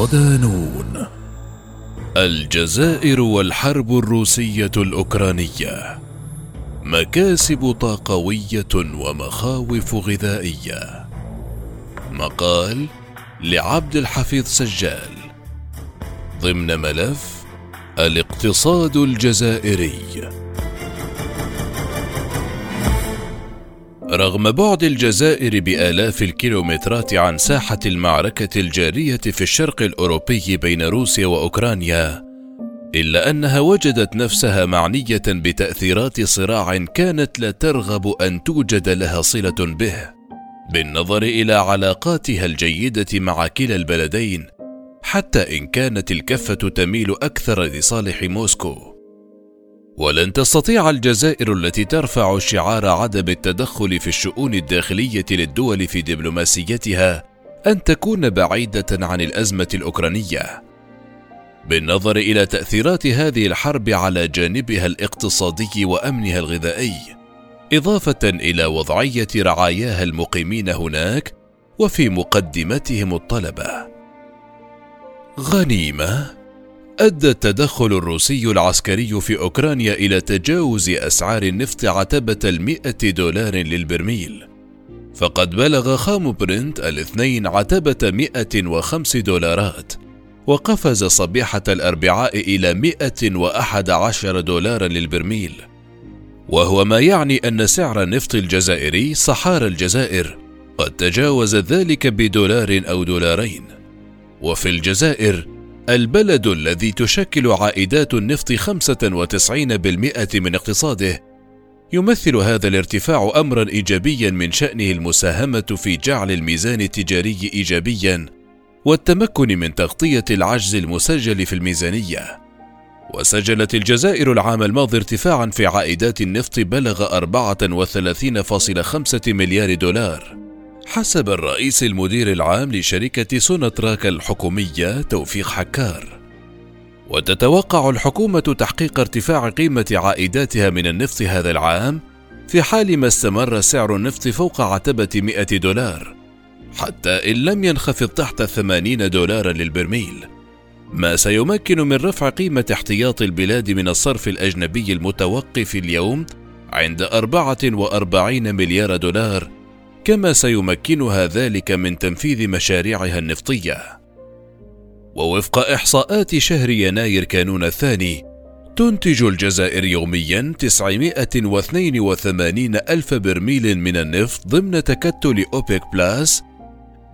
صدانون. الجزائر والحرب الروسية الأوكرانية، مكاسب طاقوية ومخاوف غذائية. مقال لعبد الحفيظ سجال ضمن ملف الاقتصاد الجزائري. رغم بعد الجزائر بآلاف الكيلومترات عن ساحة المعركة الجارية في الشرق الأوروبي بين روسيا وأوكرانيا، إلا أنها وجدت نفسها معنية بتأثيرات صراع كانت لا ترغب أن توجد لها صلة به، بالنظر إلى علاقاتها الجيدة مع كلا البلدين، حتى إن كانت الكفة تميل أكثر لصالح موسكو. ولن تستطيع الجزائر التي ترفع شعار عدم التدخل في الشؤون الداخلية للدول في دبلوماسيتها أن تكون بعيدة عن الأزمة الأوكرانية، بالنظر إلى تأثيرات هذه الحرب على جانبها الاقتصادي وأمنها الغذائي، إضافة إلى وضعية رعاياها المقيمين هناك وفي مقدمتهم الطلبة. غنيمة: أدى التدخل الروسي العسكري في أوكرانيا إلى تجاوز أسعار النفط عتبة $100 للبرميل، فقد بلغ خام برنت $2 عتبة $105، وقفز صبيحة الأربعاء إلى $111 للبرميل، وهو ما يعني أن سعر النفط الجزائري صحار الجزائر قد تجاوز ذلك $1 أو $2. وفي الجزائر، البلد الذي تشكل عائدات النفط 95% من اقتصاده، يمثل هذا الارتفاع أمرا إيجابيا من شأنه المساهمة في جعل الميزان التجاري إيجابيا، والتمكن من تغطية العجز المسجل في الميزانية. وسجلت الجزائر العام الماضي ارتفاعا في عائدات النفط بلغ $34.5 مليار حسب الرئيس المدير العام لشركة سوناطراك الحكومية توفيق حكار. وتتوقع الحكومة تحقيق ارتفاع قيمة عائداتها من النفط هذا العام في حال ما استمر سعر النفط فوق عتبة $100، حتى إن لم ينخفض تحت $80 للبرميل، ما سيمكن من رفع قيمة احتياط البلاد من الصرف الأجنبي المتوقف اليوم عند $44 مليار، كما سيمكنها ذلك من تنفيذ مشاريعها النفطية. ووفق إحصاءات شهر يناير كانون الثاني، تنتج الجزائر يومياً 982 ألف برميل من النفط ضمن تكتل أوبيك بلاس،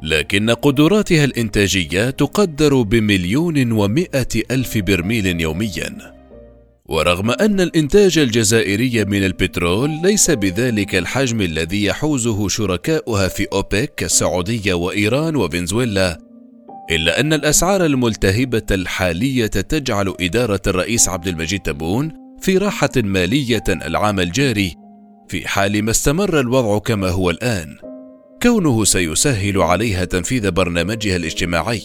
لكن قدراتها الإنتاجية تقدر ب1,100,000 برميل يومياً. ورغم أن الإنتاج الجزائري من البترول ليس بذلك الحجم الذي يحوزه شركاؤها في أوبك كالسعودية وإيران وفنزويلا، إلا أن الأسعار الملتهبة الحالية تجعل إدارة الرئيس عبد المجيد تبون في راحة مالية العام الجاري في حال ما استمر الوضع كما هو الآن، كونه سيسهل عليها تنفيذ برنامجها الاجتماعي.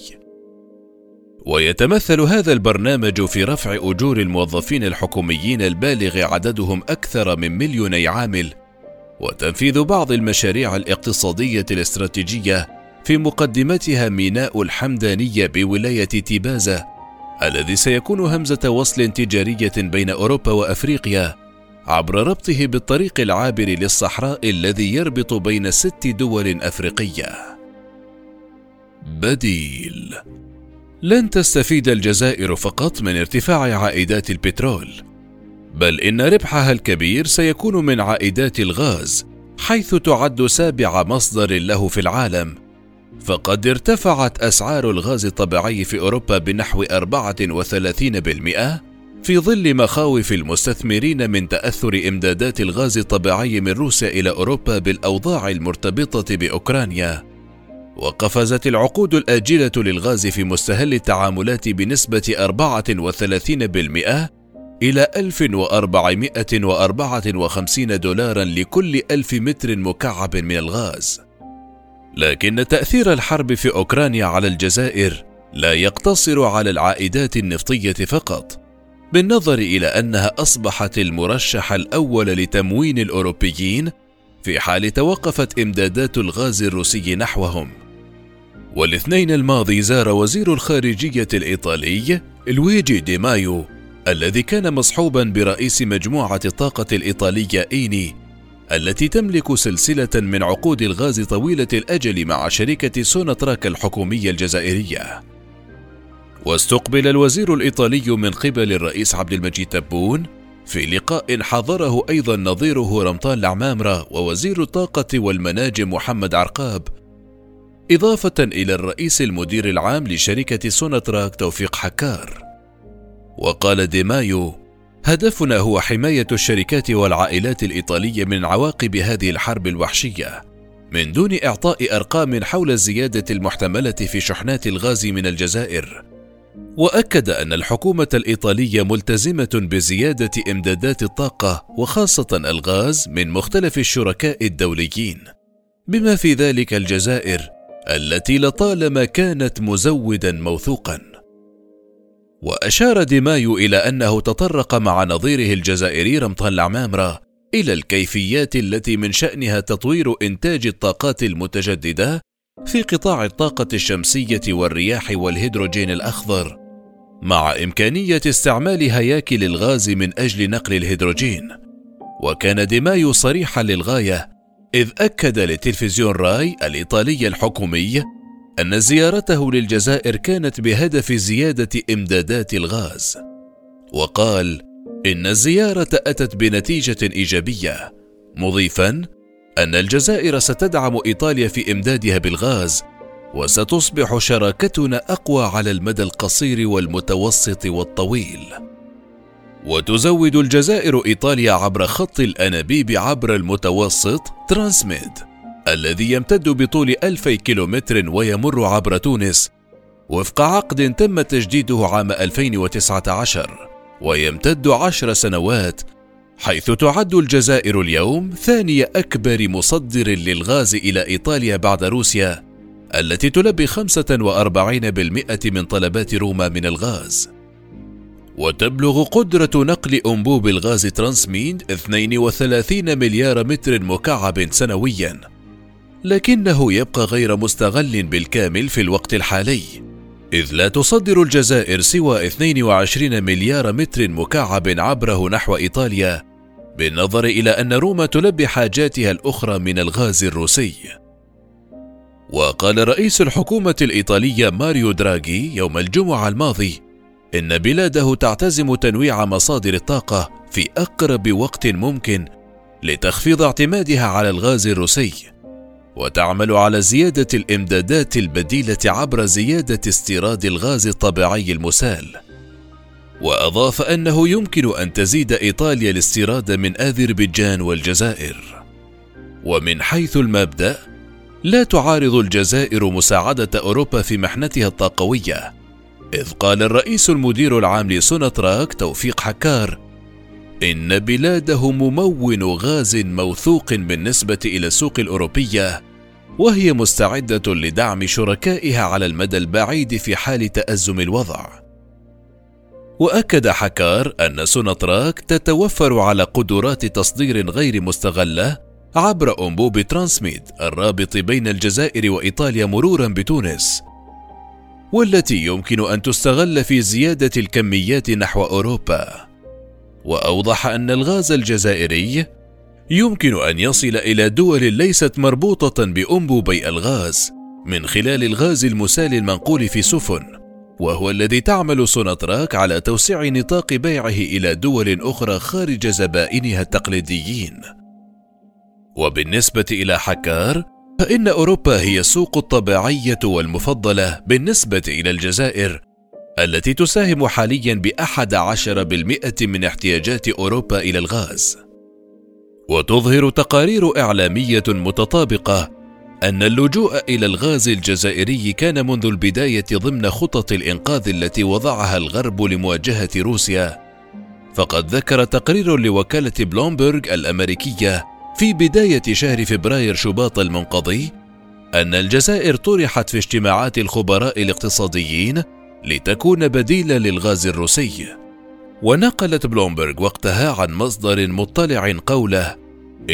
ويتمثل هذا البرنامج في رفع أجور الموظفين الحكوميين البالغ عددهم أكثر من 2 مليون عامل، وتنفيذ بعض المشاريع الاقتصادية الاستراتيجية في مقدمتها ميناء الحمدانية بولاية تيبازة، الذي سيكون همزة وصل تجارية بين أوروبا وأفريقيا عبر ربطه بالطريق العابر للصحراء الذي يربط بين 6 دول أفريقية. بديل: لن تستفيد الجزائر فقط من ارتفاع عائدات البترول، بل إن ربحها الكبير سيكون من عائدات الغاز، حيث تعد 7 مصدر له في العالم، فقد ارتفعت أسعار الغاز الطبيعي في أوروبا بنحو 34% في ظل مخاوف المستثمرين من تأثر إمدادات الغاز الطبيعي من روسيا إلى أوروبا بالأوضاع المرتبطة بأوكرانيا. وقفزت العقود الآجلة للغاز في مستهل التعاملات بنسبة 34% إلى $1,454 لكل 1000 متر مكعب من الغاز. لكن تأثير الحرب في أوكرانيا على الجزائر لا يقتصر على العائدات النفطية فقط، بالنظر إلى أنها أصبحت المرشح الأول لتموين الأوروبيين في حال توقفت إمدادات الغاز الروسي نحوهم. والاثنين الماضي زار وزير الخارجية الإيطالي لويجي دي مايو الذي كان مصحوبا برئيس مجموعة الطاقة الإيطالية ايني التي تملك سلسلة من عقود الغاز طويلة الأجل مع شركة سوناطراك الحكومية الجزائرية. واستقبل الوزير الإيطالي من قبل الرئيس عبد المجيد تبون في لقاء حضره أيضا نظيره رمطان لعمامرة ووزير الطاقة والمناجم محمد عرقاب، إضافة إلى الرئيس المدير العام لشركة سوناطراك توفيق حكار. وقال دي مايو: هدفنا هو حماية الشركات والعائلات الإيطالية من عواقب هذه الحرب الوحشية، من دون إعطاء أرقام حول الزيادة المحتملة في شحنات الغاز من الجزائر. وأكد أن الحكومة الإيطالية ملتزمة بزيادة إمدادات الطاقة وخاصة الغاز من مختلف الشركاء الدوليين، بما في ذلك الجزائر التي لطالما كانت مزودا موثوقا. وأشار دي مايو إلى أنه تطرق مع نظيره الجزائري رمطان لعمامرة إلى الكيفيات التي من شأنها تطوير إنتاج الطاقات المتجددة في قطاع الطاقة الشمسية والرياح والهيدروجين الأخضر، مع إمكانية استعمال هياكل الغاز من أجل نقل الهيدروجين. وكان دي مايو صريحا للغاية، إذ أكد لتلفزيون راي الإيطالي الحكومي أن زيارته للجزائر كانت بهدف زيادة إمدادات الغاز. وقال إن الزيارة أتت بنتيجة إيجابية، مضيفا أن الجزائر ستدعم إيطاليا في إمدادها بالغاز، وستصبح شراكتنا أقوى على المدى القصير والمتوسط والطويل. وتزود الجزائر إيطاليا عبر خط الأنابيب عبر المتوسط ترانسميد الذي يمتد بطول 2000 كيلومتر ويمر عبر تونس، وفق عقد تم تجديده عام 2019 ويمتد 10 سنوات، حيث تعد الجزائر اليوم ثاني أكبر مصدر للغاز إلى إيطاليا بعد روسيا التي تلبي 45% من طلبات روما من الغاز. وتبلغ قدرة نقل أنبوب الغاز ترانسميد 32 مليار متر مكعب سنويا، لكنه يبقى غير مستغل بالكامل في الوقت الحالي، إذ لا تصدر الجزائر سوى 22 مليار متر مكعب عبره نحو إيطاليا، بالنظر إلى أن روما تلبي حاجاتها الأخرى من الغاز الروسي. وقال رئيس الحكومة الإيطالية ماريو دراغي يوم الجمعة الماضي إن بلاده تعتزم تنويع مصادر الطاقة في أقرب وقت ممكن لتخفيض اعتمادها على الغاز الروسي، وتعمل على زيادة الإمدادات البديلة عبر زيادة استيراد الغاز الطبيعي المسال. وأضاف أنه يمكن أن تزيد إيطاليا الاستيراد من أذربيجان والجزائر. ومن حيث المبدأ، لا تعارض الجزائر مساعدة أوروبا في محنتها الطاقوية، إذ قال الرئيس المدير العام لسوناطراك توفيق حكار إن بلاده ممون غاز موثوق بالنسبة إلى السوق الأوروبية، وهي مستعدة لدعم شركائها على المدى البعيد في حال تأزم الوضع. وأكد حكار أن سوناطراك تتوفر على قدرات تصدير غير مستغلة عبر أنبوب ترانسميد الرابط بين الجزائر وإيطاليا مرورا بتونس، والتي يمكن أن تستغل في زيادة الكميات نحو أوروبا. وأوضح أن الغاز الجزائري يمكن أن يصل إلى دول ليست مربوطة بأنبوبي الغاز من خلال الغاز المسال المنقول في سفن، وهو الذي تعمل سوناطراك على توسيع نطاق بيعه إلى دول أخرى خارج زبائنها التقليديين. وبالنسبة إلى حكار، فإن أوروبا هي السوق الطبيعية والمفضلة بالنسبة إلى الجزائر، التي تساهم حاليا 11% من احتياجات أوروبا إلى الغاز. وتظهر تقارير إعلامية متطابقة أن اللجوء إلى الغاز الجزائري كان منذ البداية ضمن خطط الإنقاذ التي وضعها الغرب لمواجهة روسيا، فقد ذكر تقرير لوكالة بلومبرج الأمريكية في بداية شهر فبراير شباط المنقضي أن الجزائر طرحت في اجتماعات الخبراء الاقتصاديين لتكون بديلا للغاز الروسي. ونقلت بلومبرج وقتها عن مصدر مطلع قوله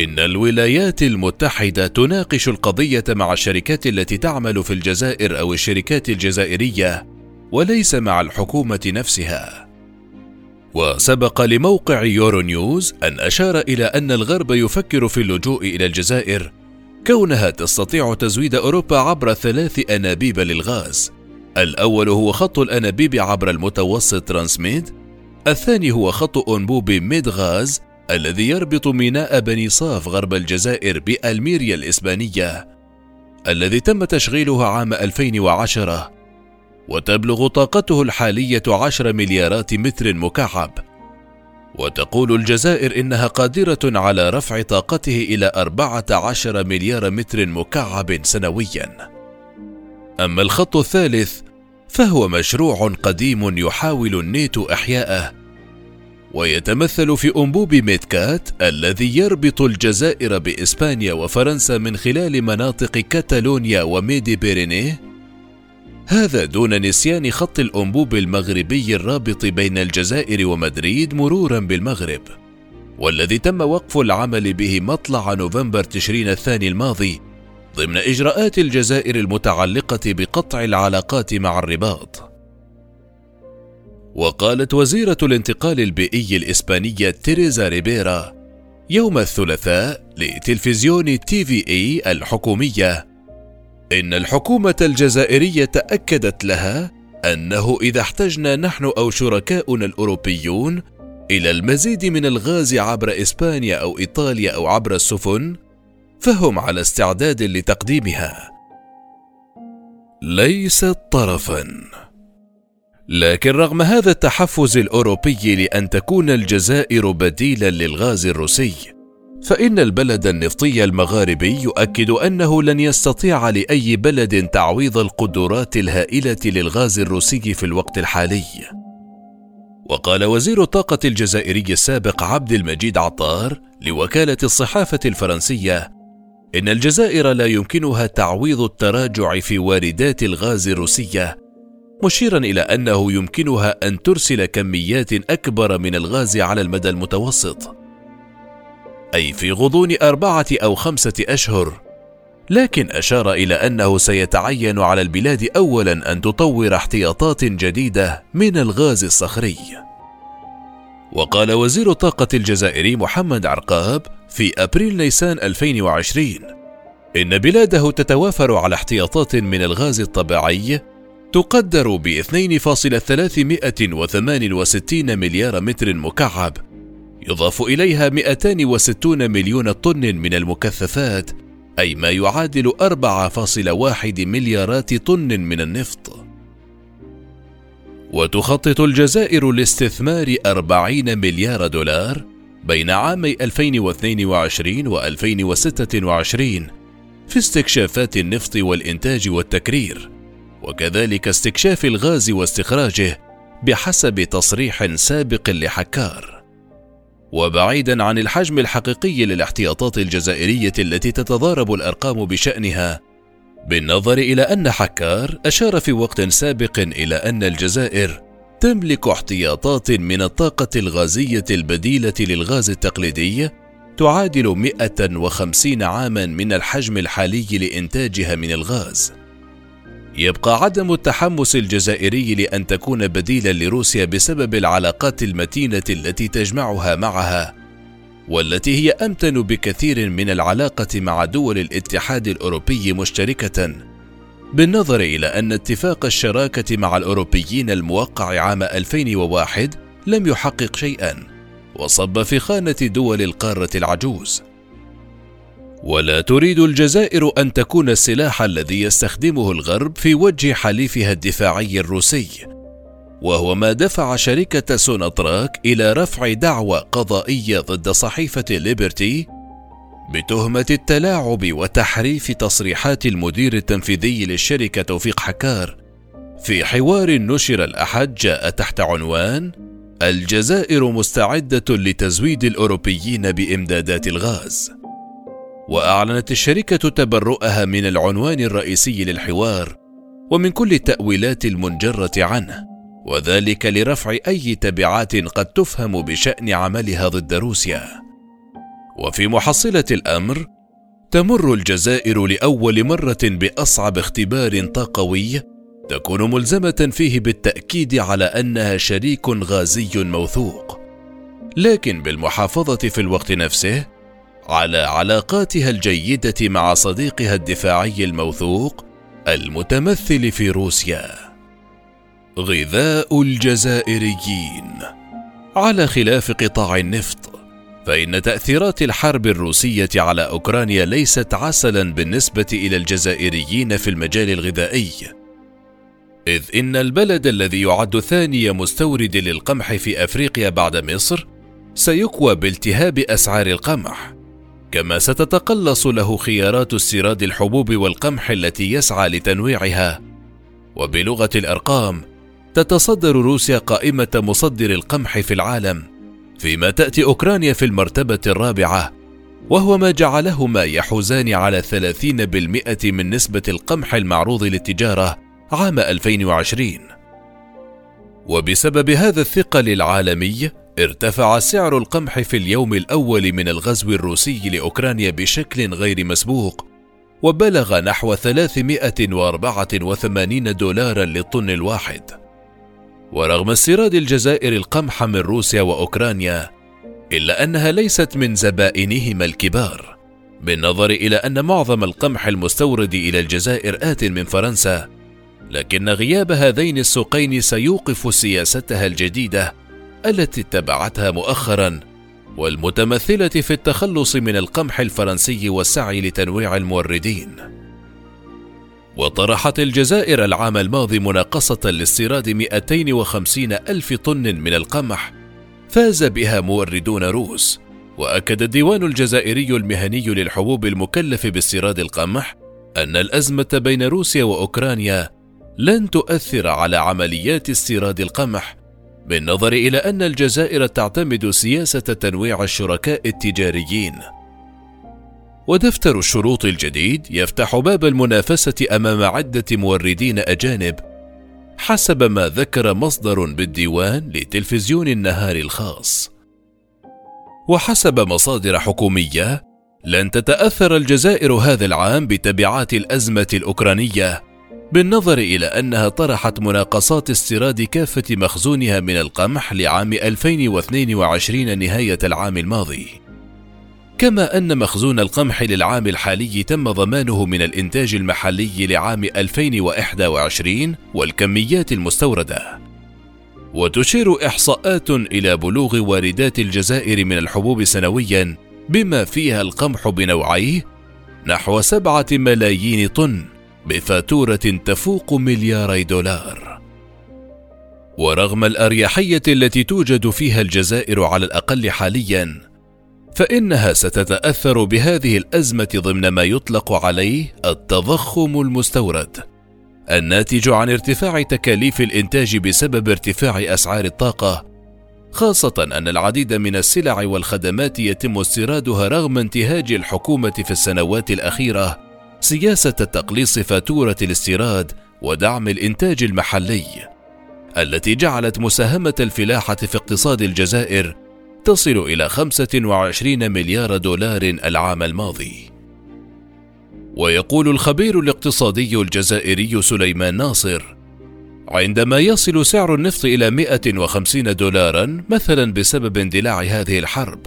إن الولايات المتحدة تناقش القضية مع الشركات التي تعمل في الجزائر أو الشركات الجزائرية وليس مع الحكومة نفسها. وسبق لموقع يورو نيوز أن أشار إلى أن الغرب يفكر في اللجوء إلى الجزائر كونها تستطيع تزويد أوروبا عبر 3 أنابيب للغاز. الأول هو خط الأنابيب عبر المتوسط ترانسميد، الثاني هو خط أنبوب ميدغاز الذي يربط ميناء بني صاف غرب الجزائر بألميريا الإسبانية الذي تم تشغيله عام 2010 وتبلغ طاقته الحالية 10 مليارات متر مكعب. وتقول الجزائر إنها قادرة على رفع طاقته إلى 14 مليار متر مكعب سنويا. أما الخط الثالث فهو مشروع قديم يحاول الناتو إحياءه ويتمثل في أنبوب ميتكات الذي يربط الجزائر بإسبانيا وفرنسا من خلال مناطق كاتالونيا وميدي بيرينيه، هذا دون نسيان خط الأنبوب المغربي الرابط بين الجزائر ومدريد مرورا بالمغرب، والذي تم وقف العمل به مطلع نوفمبر تشرين الثاني الماضي ضمن إجراءات الجزائر المتعلقة بقطع العلاقات مع الرباط. وقالت وزيرة الانتقال البيئي الإسبانية تيريزا ريبيرا يوم الثلاثاء لتلفزيون TVA الحكومية إن الحكومة الجزائرية تأكدت لها أنه إذا احتجنا نحن أو شركاؤنا الأوروبيون إلى المزيد من الغاز عبر إسبانيا أو إيطاليا أو عبر السفن فهم على استعداد لتقديمها. ليست طرفاً، لكن رغم هذا التحفز الأوروبي لأن تكون الجزائر بديلاً للغاز الروسي، فإن البلد النفطي المغاربي يؤكد أنه لن يستطيع لأي بلد تعويض القدرات الهائلة للغاز الروسي في الوقت الحالي. وقال وزير الطاقة الجزائري السابق عبد المجيد عطار لوكالة الصحافة الفرنسية إن الجزائر لا يمكنها تعويض التراجع في واردات الغاز الروسية، مشيرا إلى أنه يمكنها أن ترسل كميات أكبر من الغاز على المدى المتوسط، أي في غضون 4 أو 5 أشهر، لكن أشار إلى أنه سيتعين على البلاد أولا أن تطور احتياطات جديدة من الغاز الصخري. وقال وزير الطاقة الجزائري محمد عرقاب في أبريل نيسان 2020 إن بلاده تتوافر على احتياطات من الغاز الطبيعي تقدر ب 2,368 مليار متر مكعب، يضاف إليها 260 مليون طن من المكثفات، أي ما يعادل 4.1 مليارات طن من النفط. وتخطط الجزائر لاستثمار 40 مليار دولار بين عامي 2022 و 2026 في استكشافات النفط والإنتاج والتكرير، وكذلك استكشاف الغاز واستخراجه بحسب تصريح سابق لحكار. وبعيدا عن الحجم الحقيقي للاحتياطات الجزائرية التي تتضارب الأرقام بشأنها، بالنظر إلى أن حكار أشار في وقت سابق إلى أن الجزائر تملك احتياطات من الطاقة الغازية البديلة للغاز التقليدي تعادل 150 عاما من الحجم الحالي لإنتاجها من الغاز. يبقى عدم التحمس الجزائري لأن تكون بديلاً لروسيا بسبب العلاقات المتينة التي تجمعها معها، والتي هي أمتن بكثير من العلاقة مع دول الاتحاد الأوروبي مشتركة، بالنظر إلى أن اتفاق الشراكة مع الأوروبيين الموقع عام 2001 لم يحقق شيئاً وصب في خانة دول القارة العجوز. ولا تريد الجزائر أن تكون السلاح الذي يستخدمه الغرب في وجه حليفها الدفاعي الروسي، وهو ما دفع شركة سوناطراك إلى رفع دعوى قضائية ضد صحيفة ليبرتي بتهمة التلاعب وتحريف تصريحات المدير التنفيذي للشركة توفيق حكار في حوار نشر الأحد جاء تحت عنوان الجزائر مستعدة لتزويد الأوروبيين بإمدادات الغاز. وأعلنت الشركة تبرؤها من العنوان الرئيسي للحوار ومن كل التأويلات المنجرة عنه، وذلك لرفع أي تبعات قد تفهم بشأن عملها ضد روسيا. وفي محصلة الأمر تمر الجزائر لأول مرة بأصعب اختبار طاقوي تكون ملزمة فيه بالتأكيد على أنها شريك غازي موثوق، لكن بالمحافظة في الوقت نفسه على علاقاتها الجيدة مع صديقها الدفاعي الموثوق المتمثل في روسيا. غذاء الجزائريين. على خلاف قطاع النفط، فإن تأثيرات الحرب الروسية على أوكرانيا ليست عسلا بالنسبة إلى الجزائريين في المجال الغذائي، إذ إن البلد الذي يعد ثاني مستورد للقمح في أفريقيا بعد مصر سيقوى بالتهاب أسعار القمح، كما ستتقلص له خيارات استيراد الحبوب والقمح التي يسعى لتنويعها. وبلغة الأرقام، تتصدر روسيا قائمة مصدر القمح في العالم، فيما تأتي أوكرانيا في المرتبة الرابعة، وهو ما جعلهما يحوزان على 30% من نسبة القمح المعروض للتجارة عام 2020. وبسبب هذا الثقل العالمي، ارتفع سعر القمح في اليوم الأول من الغزو الروسي لأوكرانيا بشكل غير مسبوق، وبلغ نحو 384 دولارا للطن الواحد. ورغم استيراد الجزائر القمح من روسيا وأوكرانيا، إلا أنها ليست من زبائنهما الكبار، بالنظر إلى أن معظم القمح المستورد إلى الجزائر آت من فرنسا، لكن غياب هذين السوقين سيوقف سياستها الجديدة التي اتبعتها مؤخرا، والمتمثلة في التخلص من القمح الفرنسي والسعي لتنويع الموردين. وطرحت الجزائر العام الماضي مناقصة لاستيراد 250,000 طن من القمح، فاز بها موردون روس. وأكد الديوان الجزائري المهني للحبوب المكلف باستيراد القمح أن الأزمة بين روسيا وأوكرانيا لن تؤثر على عمليات استيراد القمح، بالنظر إلى أن الجزائر تعتمد سياسة تنويع الشركاء التجاريين. ودفتر الشروط الجديد يفتح باب المنافسة أمام عدة موردين أجانب، حسب ما ذكر مصدر بالديوان لتلفزيون النهار الخاص. وحسب مصادر حكومية، لن تتأثر الجزائر هذا العام بتبعات الأزمة الأوكرانية، بالنظر إلى أنها طرحت مناقصات استيراد كافة مخزونها من القمح لعام 2022 نهاية العام الماضي. كما أن مخزون القمح للعام الحالي تم ضمانه من الإنتاج المحلي لعام 2021 والكميات المستوردة. وتشير إحصاءات إلى بلوغ واردات الجزائر من الحبوب سنويا بما فيها القمح بنوعيه نحو 7 ملايين طن بفاتورة تفوق $2 مليار. ورغم الأريحية التي توجد فيها الجزائر على الأقل حاليا، فإنها ستتأثر بهذه الأزمة ضمن ما يطلق عليه التضخم المستورد، الناتج عن ارتفاع تكاليف الإنتاج بسبب ارتفاع أسعار الطاقة، خاصة أن العديد من السلع والخدمات يتم استيرادها رغم انتهاج الحكومة في السنوات الأخيرة سياسة تقليص فاتورة الاستيراد ودعم الإنتاج المحلي، التي جعلت مساهمة الفلاحة في اقتصاد الجزائر تصل إلى 25 مليار دولار العام الماضي. ويقول الخبير الاقتصادي الجزائري سليمان ناصر: عندما يصل سعر النفط إلى 150 دولارا مثلا بسبب اندلاع هذه الحرب،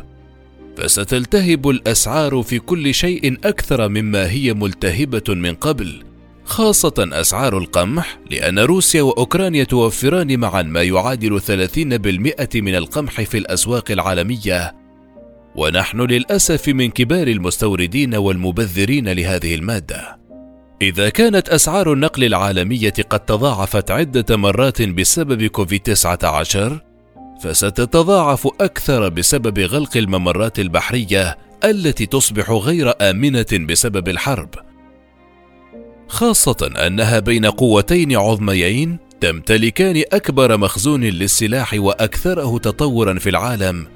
فستلتهب الأسعار في كل شيء أكثر مما هي ملتهبة من قبل، خاصة أسعار القمح، لأن روسيا وأوكرانيا توفران معا ما يعادل 30% من القمح في الأسواق العالمية، ونحن للأسف من كبار المستوردين والمبذرين لهذه المادة. إذا كانت أسعار النقل العالمية قد تضاعفت عدة مرات بسبب كوفيد-19، فستتضاعف أكثر بسبب غلق الممرات البحرية التي تصبح غير آمنة بسبب الحرب، خاصة أنها بين قوتين عظميين تمتلكان أكبر مخزون للسلاح وأكثره تطورا في العالم،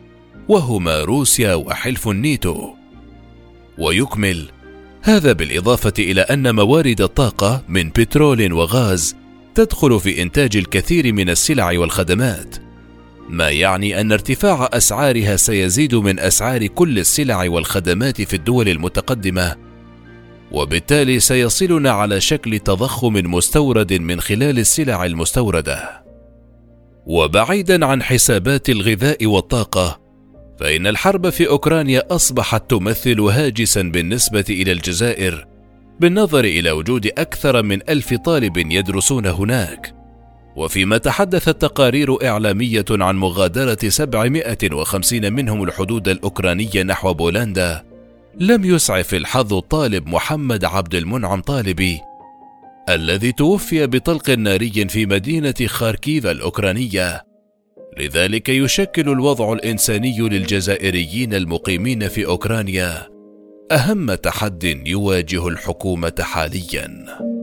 وهما روسيا وحلف الناتو. ويكمل هذا بالإضافة إلى أن موارد الطاقة من بترول وغاز تدخل في إنتاج الكثير من السلع والخدمات، ما يعني أن ارتفاع أسعارها سيزيد من أسعار كل السلع والخدمات في الدول المتقدمة، وبالتالي سيصلنا على شكل تضخم مستورد من خلال السلع المستوردة. وبعيدا عن حسابات الغذاء والطاقة، فإن الحرب في أوكرانيا أصبحت تمثل هاجسا بالنسبة إلى الجزائر، بالنظر إلى وجود أكثر من 1000 طالب يدرسون هناك، وفيما تحدثت تقارير إعلامية عن مغادرة 750 منهم الحدود الأوكرانية نحو بولندا، لم يسعف الحظ الطالب محمد عبد المنعم طالبي الذي توفي بطلق ناري في مدينة خاركيف الأوكرانية. لذلك يشكل الوضع الإنساني للجزائريين المقيمين في أوكرانيا أهم تحدٍ يواجه الحكومة حالياً.